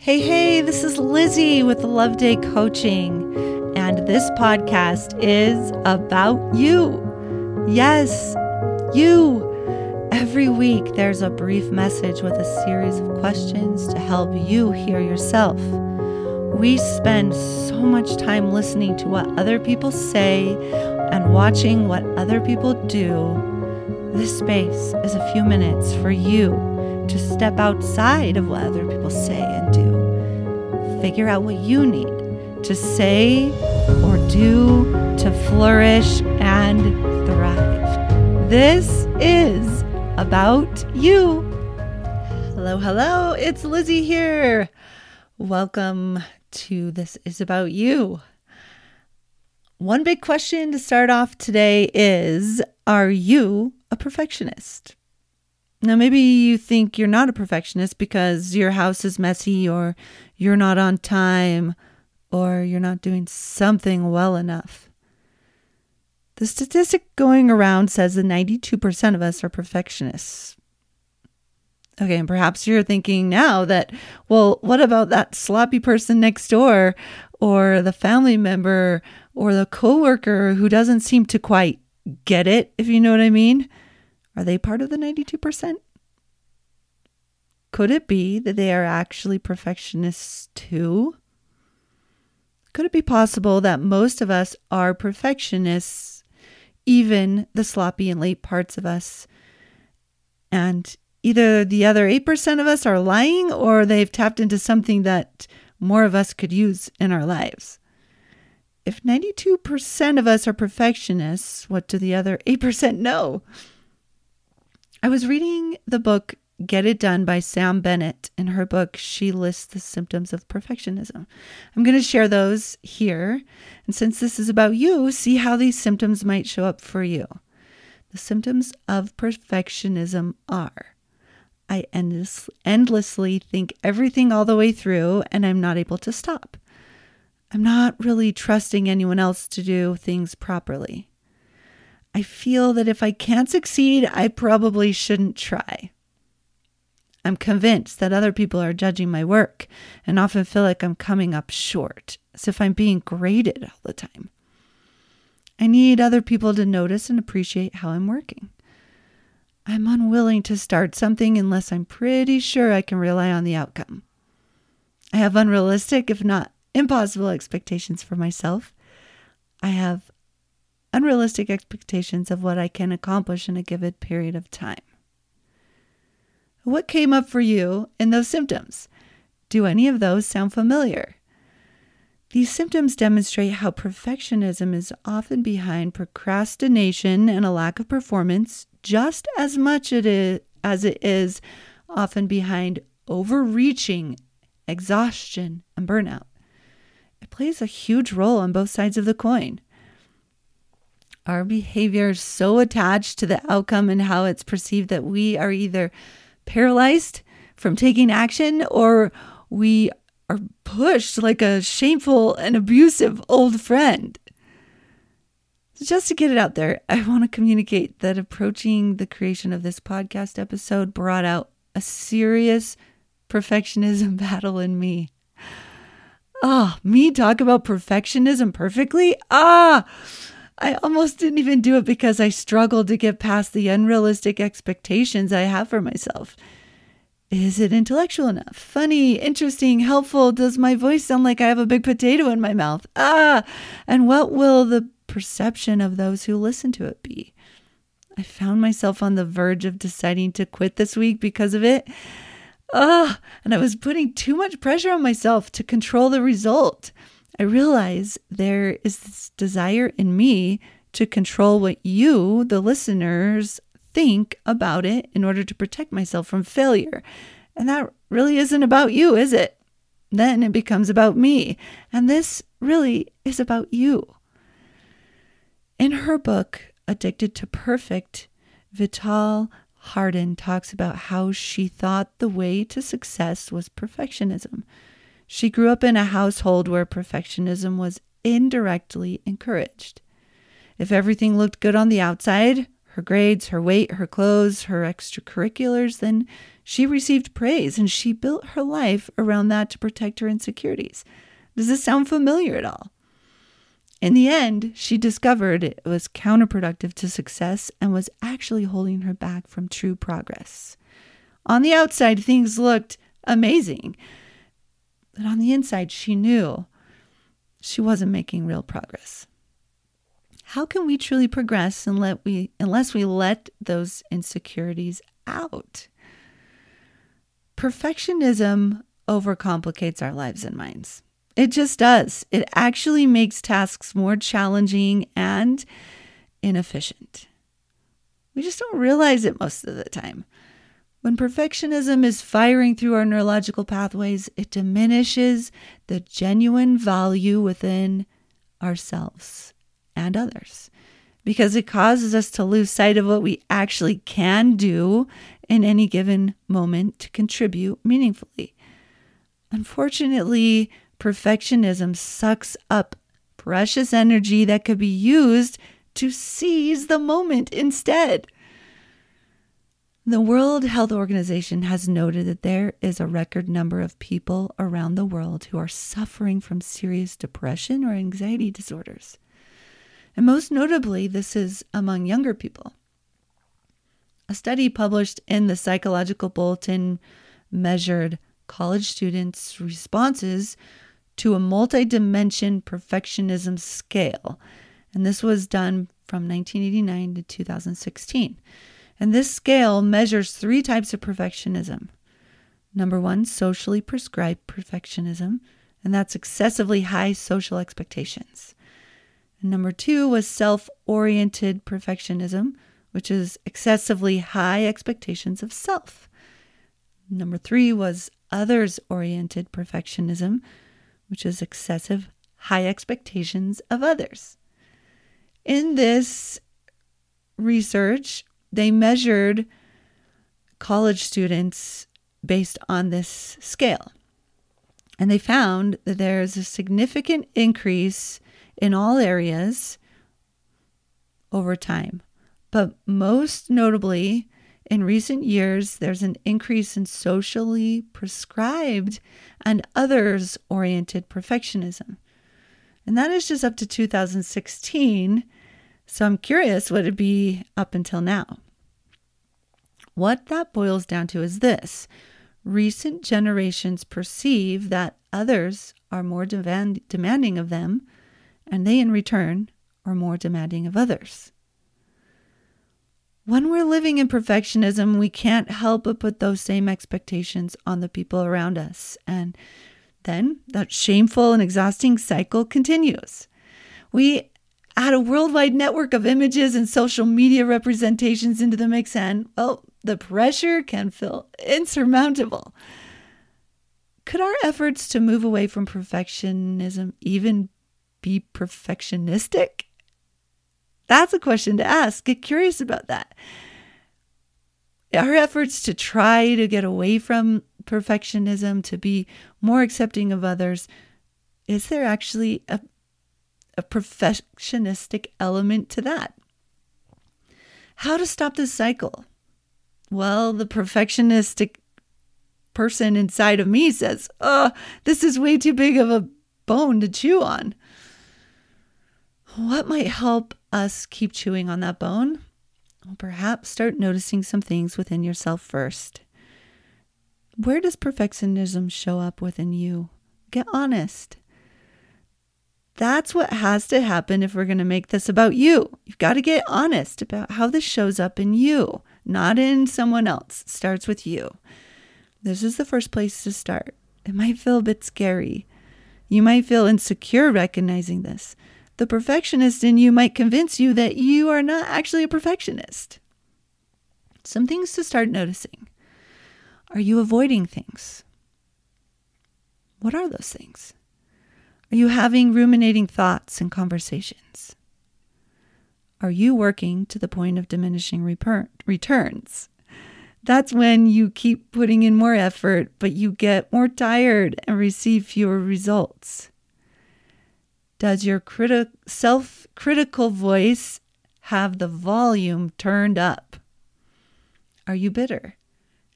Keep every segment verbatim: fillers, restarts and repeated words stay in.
Hey, hey, this is Lizzie with Love Day Coaching, and this podcast is about you. Yes, you. Every week, there's a brief message with a series of questions to help you hear yourself. We spend so much time listening to what other people say and watching what other people do. This space is a few minutes for you to step outside of what other people say and do. Figure out what you need to say or do to flourish and thrive. This is about you. Hello, hello, it's Lizzie here. Welcome to This Is About You. One big question to start off today is, are you a perfectionist? Now, maybe you think you're not a perfectionist because your house is messy, or you're not on time, or you're not doing something well enough. The statistic going around says that ninety-two percent of us are perfectionists. Okay, and perhaps you're thinking now that, well, what about that sloppy person next door, or the family member, or the coworker who doesn't seem to quite get it, if you know what I mean? Are they part of the ninety-two percent? Could it be that they are actually perfectionists too? Could it be possible that most of us are perfectionists, even the sloppy and late parts of us? And either the other eight percent of us are lying, or they've tapped into something that more of us could use in our lives. If ninety-two percent of us are perfectionists, what do the other eight percent know? I was reading the book Get It Done by Sam Bennett. In her book, she lists the symptoms of perfectionism. I'm going to share those here. And since this is about you, see how these symptoms might show up for you. The symptoms of perfectionism are: I endless, endlessly think everything all the way through, and I'm not able to stop. I'm not really trusting anyone else to do things properly. I feel that if I can't succeed, I probably shouldn't try. I'm convinced that other people are judging my work and often feel like I'm coming up short, as if I'm being graded all the time. I need other people to notice and appreciate how I'm working. I'm unwilling to start something unless I'm pretty sure I can rely on the outcome. I have unrealistic, if not impossible, expectations for myself. I have unrealistic expectations of what I can accomplish in a given period of time. What came up for you in those symptoms? Do any of those sound familiar? These symptoms demonstrate how perfectionism is often behind procrastination and a lack of performance, just as much it is, as it is often behind overreaching, exhaustion, and burnout. It plays a huge role on both sides of the coin. Our behavior is so attached to the outcome and how it's perceived that we are either paralyzed from taking action, or we are pushed like a shameful and abusive old friend. So just to get it out there, I want to communicate that approaching the creation of this podcast episode brought out a serious perfectionism battle in me. Ah, oh, me talk about perfectionism perfectly? Ah! I almost didn't even do it because I struggled to get past the unrealistic expectations I have for myself. Is it intellectual enough? Funny, interesting, helpful? Does my voice sound like I have a big potato in my mouth? Ah! And what will the perception of those who listen to it be? I found myself on the verge of deciding to quit this week because of it. Ah! And I was putting too much pressure on myself to control the result. I realize there is this desire in me to control what you, the listeners, think about it in order to protect myself from failure. And that really isn't about you, is it? Then it becomes about me. And this really is about you. In her book, Addicted to Perfect, Vital Hardin talks about how she thought the way to success was perfectionism. She grew up in a household where perfectionism was indirectly encouraged. If everything looked good on the outside, her grades, her weight, her clothes, her extracurriculars, then She received praise, and she built her life around that to protect her insecurities. Does this sound familiar at all? In the end, she discovered it was counterproductive to success and was actually holding her back from true progress. On the outside, things looked amazing. But on the inside, she knew she wasn't making real progress. How can we truly progress unless we, unless we let those insecurities out? Perfectionism overcomplicates our lives and minds. It just does. It actually makes tasks more challenging and inefficient. We just don't realize it most of the time. When perfectionism is firing through our neurological pathways, it diminishes the genuine value within ourselves and others because it causes us to lose sight of what we actually can do in any given moment to contribute meaningfully. Unfortunately, perfectionism sucks up precious energy that could be used to seize the moment instead. The World Health Organization has noted that there is a record number of people around the world who are suffering from serious depression or anxiety disorders. And most notably, this is among younger people. A study published in the Psychological Bulletin measured college students' responses to a multi-dimension perfectionism scale. And this was done from nineteen eighty-nine to two thousand sixteen. And this scale measures three types of perfectionism. Number one, socially prescribed perfectionism, and that's excessively high social expectations. And number two was self-oriented perfectionism, which is excessively high expectations of self. Number three was others-oriented perfectionism, which is excessive high expectations of others. In this research, they measured college students based on this scale. And they found that there is a significant increase in all areas over time. But most notably, in recent years, there's an increase in socially prescribed and others-oriented perfectionism. And that is just up to two thousand sixteen. So I'm curious what it'd be up until now. What that boils down to is this. Recent generations perceive that others are more demand- demanding of them, and they in return are more demanding of others. When we're living in perfectionism, we can't help but put those same expectations on the people around us. And then that shameful and exhausting cycle continues. We add a worldwide network of images and social media representations into the mix, and, well, the pressure can feel insurmountable. Could our efforts to move away from perfectionism even be perfectionistic? That's a question to ask. Get curious about that. Our efforts to try to get away from perfectionism, to be more accepting of others, is there actually a, a perfectionistic element to that? How to stop this cycle? Well, the perfectionistic person inside of me says, oh, this is way too big of a bone to chew on. What might help us keep chewing on that bone? Well, perhaps start noticing some things within yourself first. Where does perfectionism show up within you? Get honest. That's what has to happen if we're going to make this about you. You've got to get honest about how this shows up in you, not in someone else. It starts with you. This is the first place to start. It might feel a bit scary. You might feel insecure recognizing this. The perfectionist in you might convince you that you are not actually a perfectionist. Some things to start noticing. Are you avoiding things? What are those things? Are you having ruminating thoughts and conversations? Are you working to the point of diminishing reper- returns? That's when you keep putting in more effort, but you get more tired and receive fewer results. Does your criti- self-critical voice have the volume turned up? Are you bitter?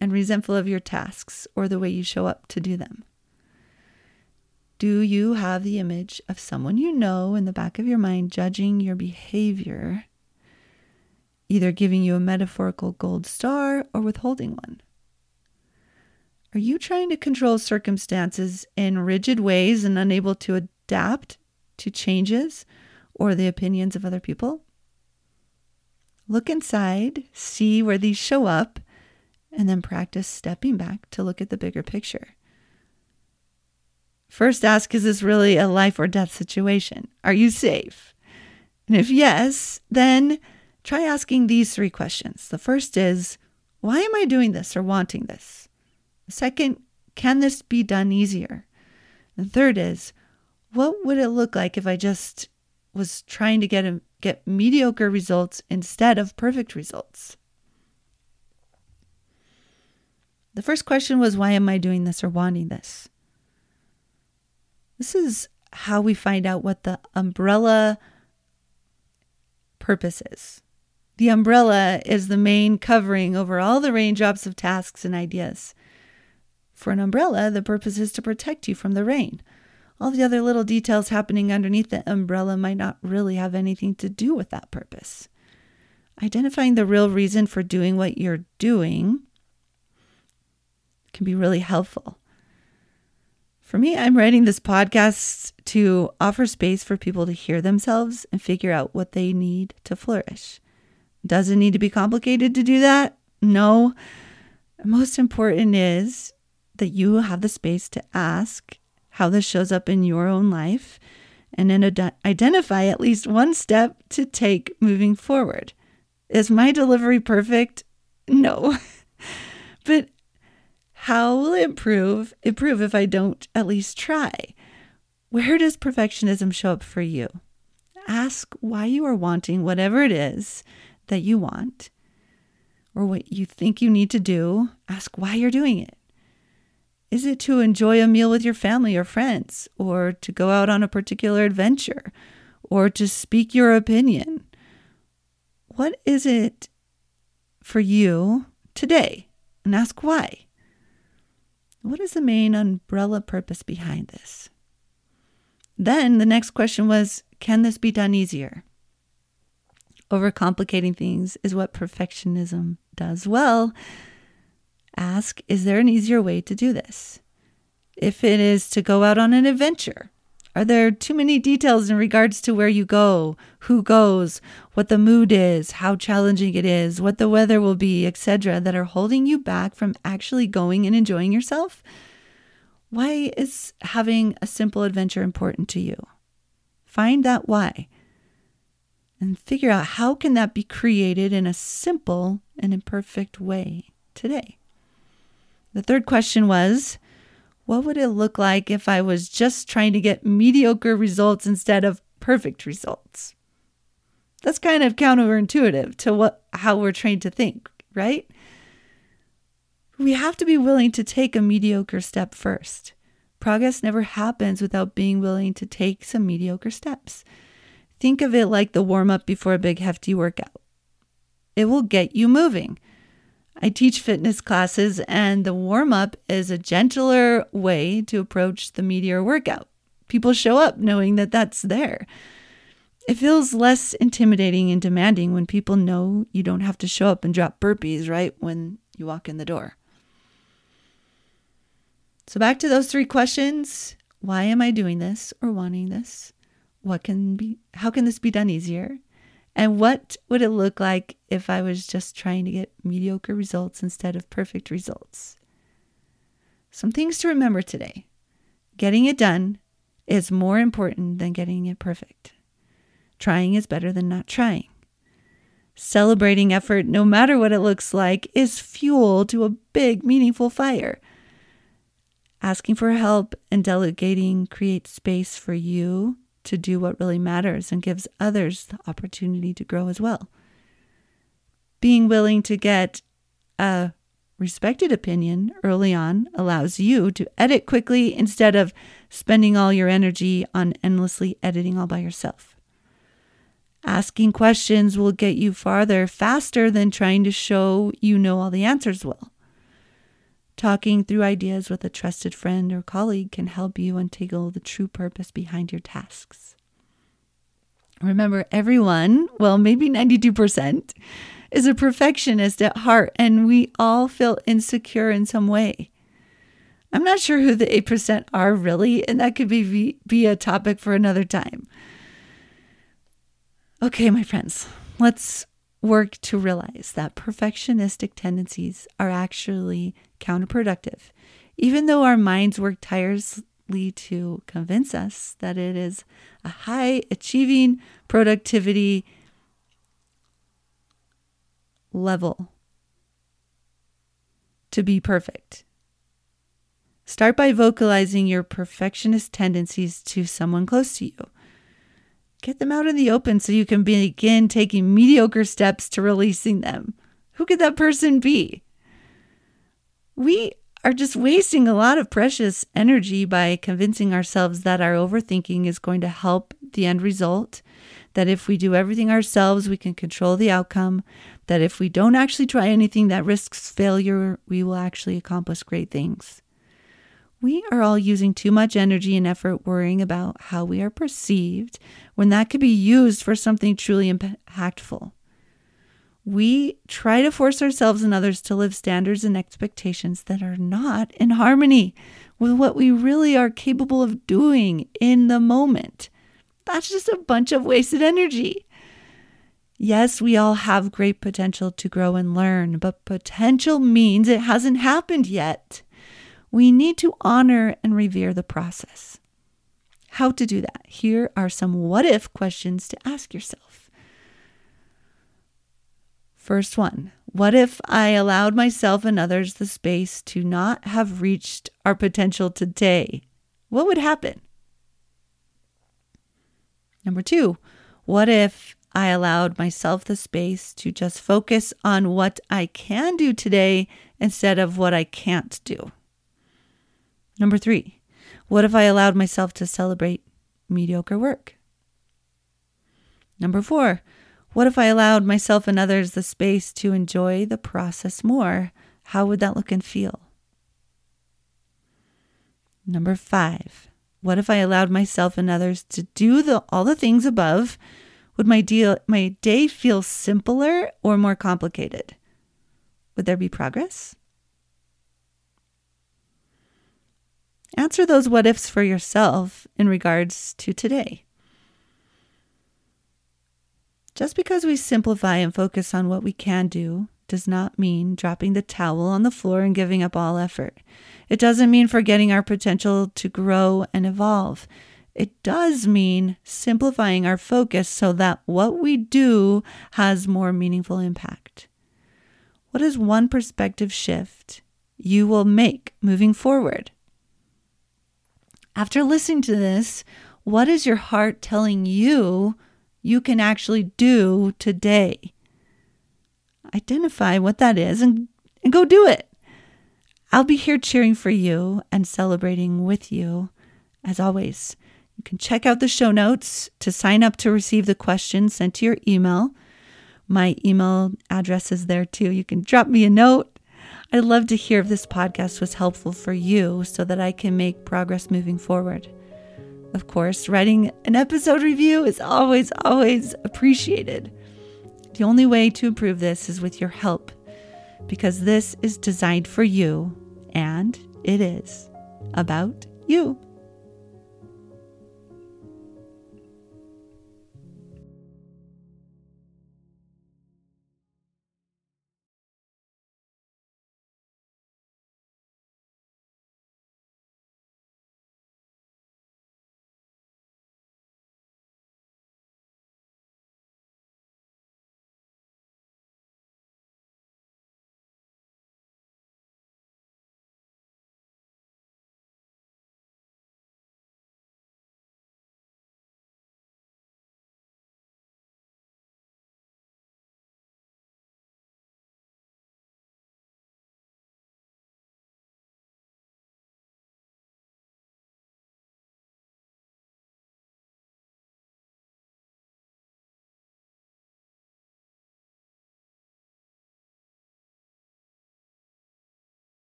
and resentful of your tasks or the way you show up to do them? Do you have the image of someone you know in the back of your mind judging your behavior, either giving you a metaphorical gold star or withholding one? Are you trying to control circumstances in rigid ways and unable to adapt to changes or the opinions of other people? Look inside, see where these show up, and then practice stepping back to look at the bigger picture. First, ask, is this really a life or death situation? Are you safe? And if yes, then try asking these three questions. The first is, why am I doing this or wanting this? The second, can this be done easier? And third is, what would it look like if I just was trying to get a, get mediocre results instead of perfect results? The first question was, why am I doing this or wanting this? This is how we find out what the umbrella purpose is. The umbrella is the main covering over all the rain drops of tasks and ideas. For an umbrella, the purpose is to protect you from the rain. All the other little details happening underneath the umbrella might not really have anything to do with that purpose. Identifying the real reason for doing what you're doing can be really helpful. For me, I'm writing this podcast to offer space for people to hear themselves and figure out what they need to flourish. Does it need to be complicated to do that? No. Most important is that you have the space to ask how this shows up in your own life and then ad- identify at least one step to take moving forward. Is my delivery perfect? No. But how will it improve, improve if I don't at least try? Where does perfectionism show up for you? Ask why you are wanting whatever it is that you want or what you think you need to do. Ask why you're doing it. Is it to enjoy a meal with your family or friends, or to go out on a particular adventure, or to speak your opinion? What is it for you today? And ask why. What is the main umbrella purpose behind this? Then the next question was, can this be done easier? Overcomplicating things is what perfectionism does well. Ask, is there an easier way to do this? If it is to go out on an adventure, are there too many details in regards to where you go, who goes, what the mood is, how challenging it is, what the weather will be, et cetera, that are holding you back from actually going and enjoying yourself? Why is having a simple adventure important to you? Find that why and figure out how can that be created in a simple and imperfect way today. The third question was, what would it look like if I was just trying to get mediocre results instead of perfect results? That's kind of counterintuitive to what how we're trained to think, right? We have to be willing to take a mediocre step first. Progress never happens without being willing to take some mediocre steps. Think of it like the warm-up before a big hefty workout. It will get you moving. I teach fitness classes, and the warm-up is a gentler way to approach the meatier workout. People show up knowing that that's there. It feels less intimidating and demanding when people know you don't have to show up and drop burpees right when you walk in the door. So back to those three questions. Why am I doing this or wanting this? What can be? How can this be done easier? And what would it look like if I was just trying to get mediocre results instead of perfect results? Some things to remember today. Getting it done is more important than getting it perfect. Trying is better than not trying. Celebrating effort, no matter what it looks like, is fuel to a big, meaningful fire. Asking for help and delegating creates space for you to do what really matters and gives others the opportunity to grow as well. Being willing to get a respected opinion early on allows you to edit quickly instead of spending all your energy on endlessly editing all by yourself. Asking questions will get you farther faster than trying to show you know all the answers will. Talking through ideas with a trusted friend or colleague can help you untangle the true purpose behind your tasks. Remember, everyone, well, maybe ninety-two percent, is a perfectionist at heart, and we all feel insecure in some way. I'm not sure who the eight percent are really, and that could be, be a topic for another time. Okay, my friends, let's work to realize that perfectionistic tendencies are actually counterproductive. Even though our minds work tirelessly to convince us that it is a high-achieving productivity level to be perfect. Start by vocalizing your perfectionist tendencies to someone close to you. Get them out in the open so you can begin taking mediocre steps to releasing them. Who could that person be? We are just wasting a lot of precious energy by convincing ourselves that our overthinking is going to help the end result, that if we do everything ourselves, we can control the outcome, that if we don't actually try anything that risks failure, we will actually accomplish great things. We are all using too much energy and effort worrying about how we are perceived when that could be used for something truly impactful. We try to force ourselves and others to live standards and expectations that are not in harmony with what we really are capable of doing in the moment. That's just a bunch of wasted energy. Yes, we all have great potential to grow and learn, but potential means it hasn't happened yet. We need to honor and revere the process. How to do that? Here are some what-if questions to ask yourself. First one, what if I allowed myself and others the space to not have reached our potential today? What would happen? Number two, what if I allowed myself the space to just focus on what I can do today instead of what I can't do? Number three, what if I allowed myself to celebrate mediocre work? Number four, what if I allowed myself and others the space to enjoy the process more? How would that look and feel? Number five, what if I allowed myself and others to do the, all the things above? Would my, deal, my day feel simpler or more complicated? Would there be progress? Answer those what-ifs for yourself in regards to today. Just because we simplify and focus on what we can do does not mean dropping the towel on the floor and giving up all effort. It doesn't mean forgetting our potential to grow and evolve. It does mean simplifying our focus so that what we do has more meaningful impact. What is one perspective shift you will make moving forward? After listening to this, what is your heart telling you you can actually do today? Identify what that is and, and go do it. I'll be here cheering for you and celebrating with you. As always, you can check out the show notes to sign up to receive the questions sent to your email. My email address is there too. You can drop me a note. I'd love to hear if this podcast was helpful for you so that I can make progress moving forward. Of course, writing an episode review is always, always appreciated. The only way to improve this is with your help, because this is designed for you and it is about you.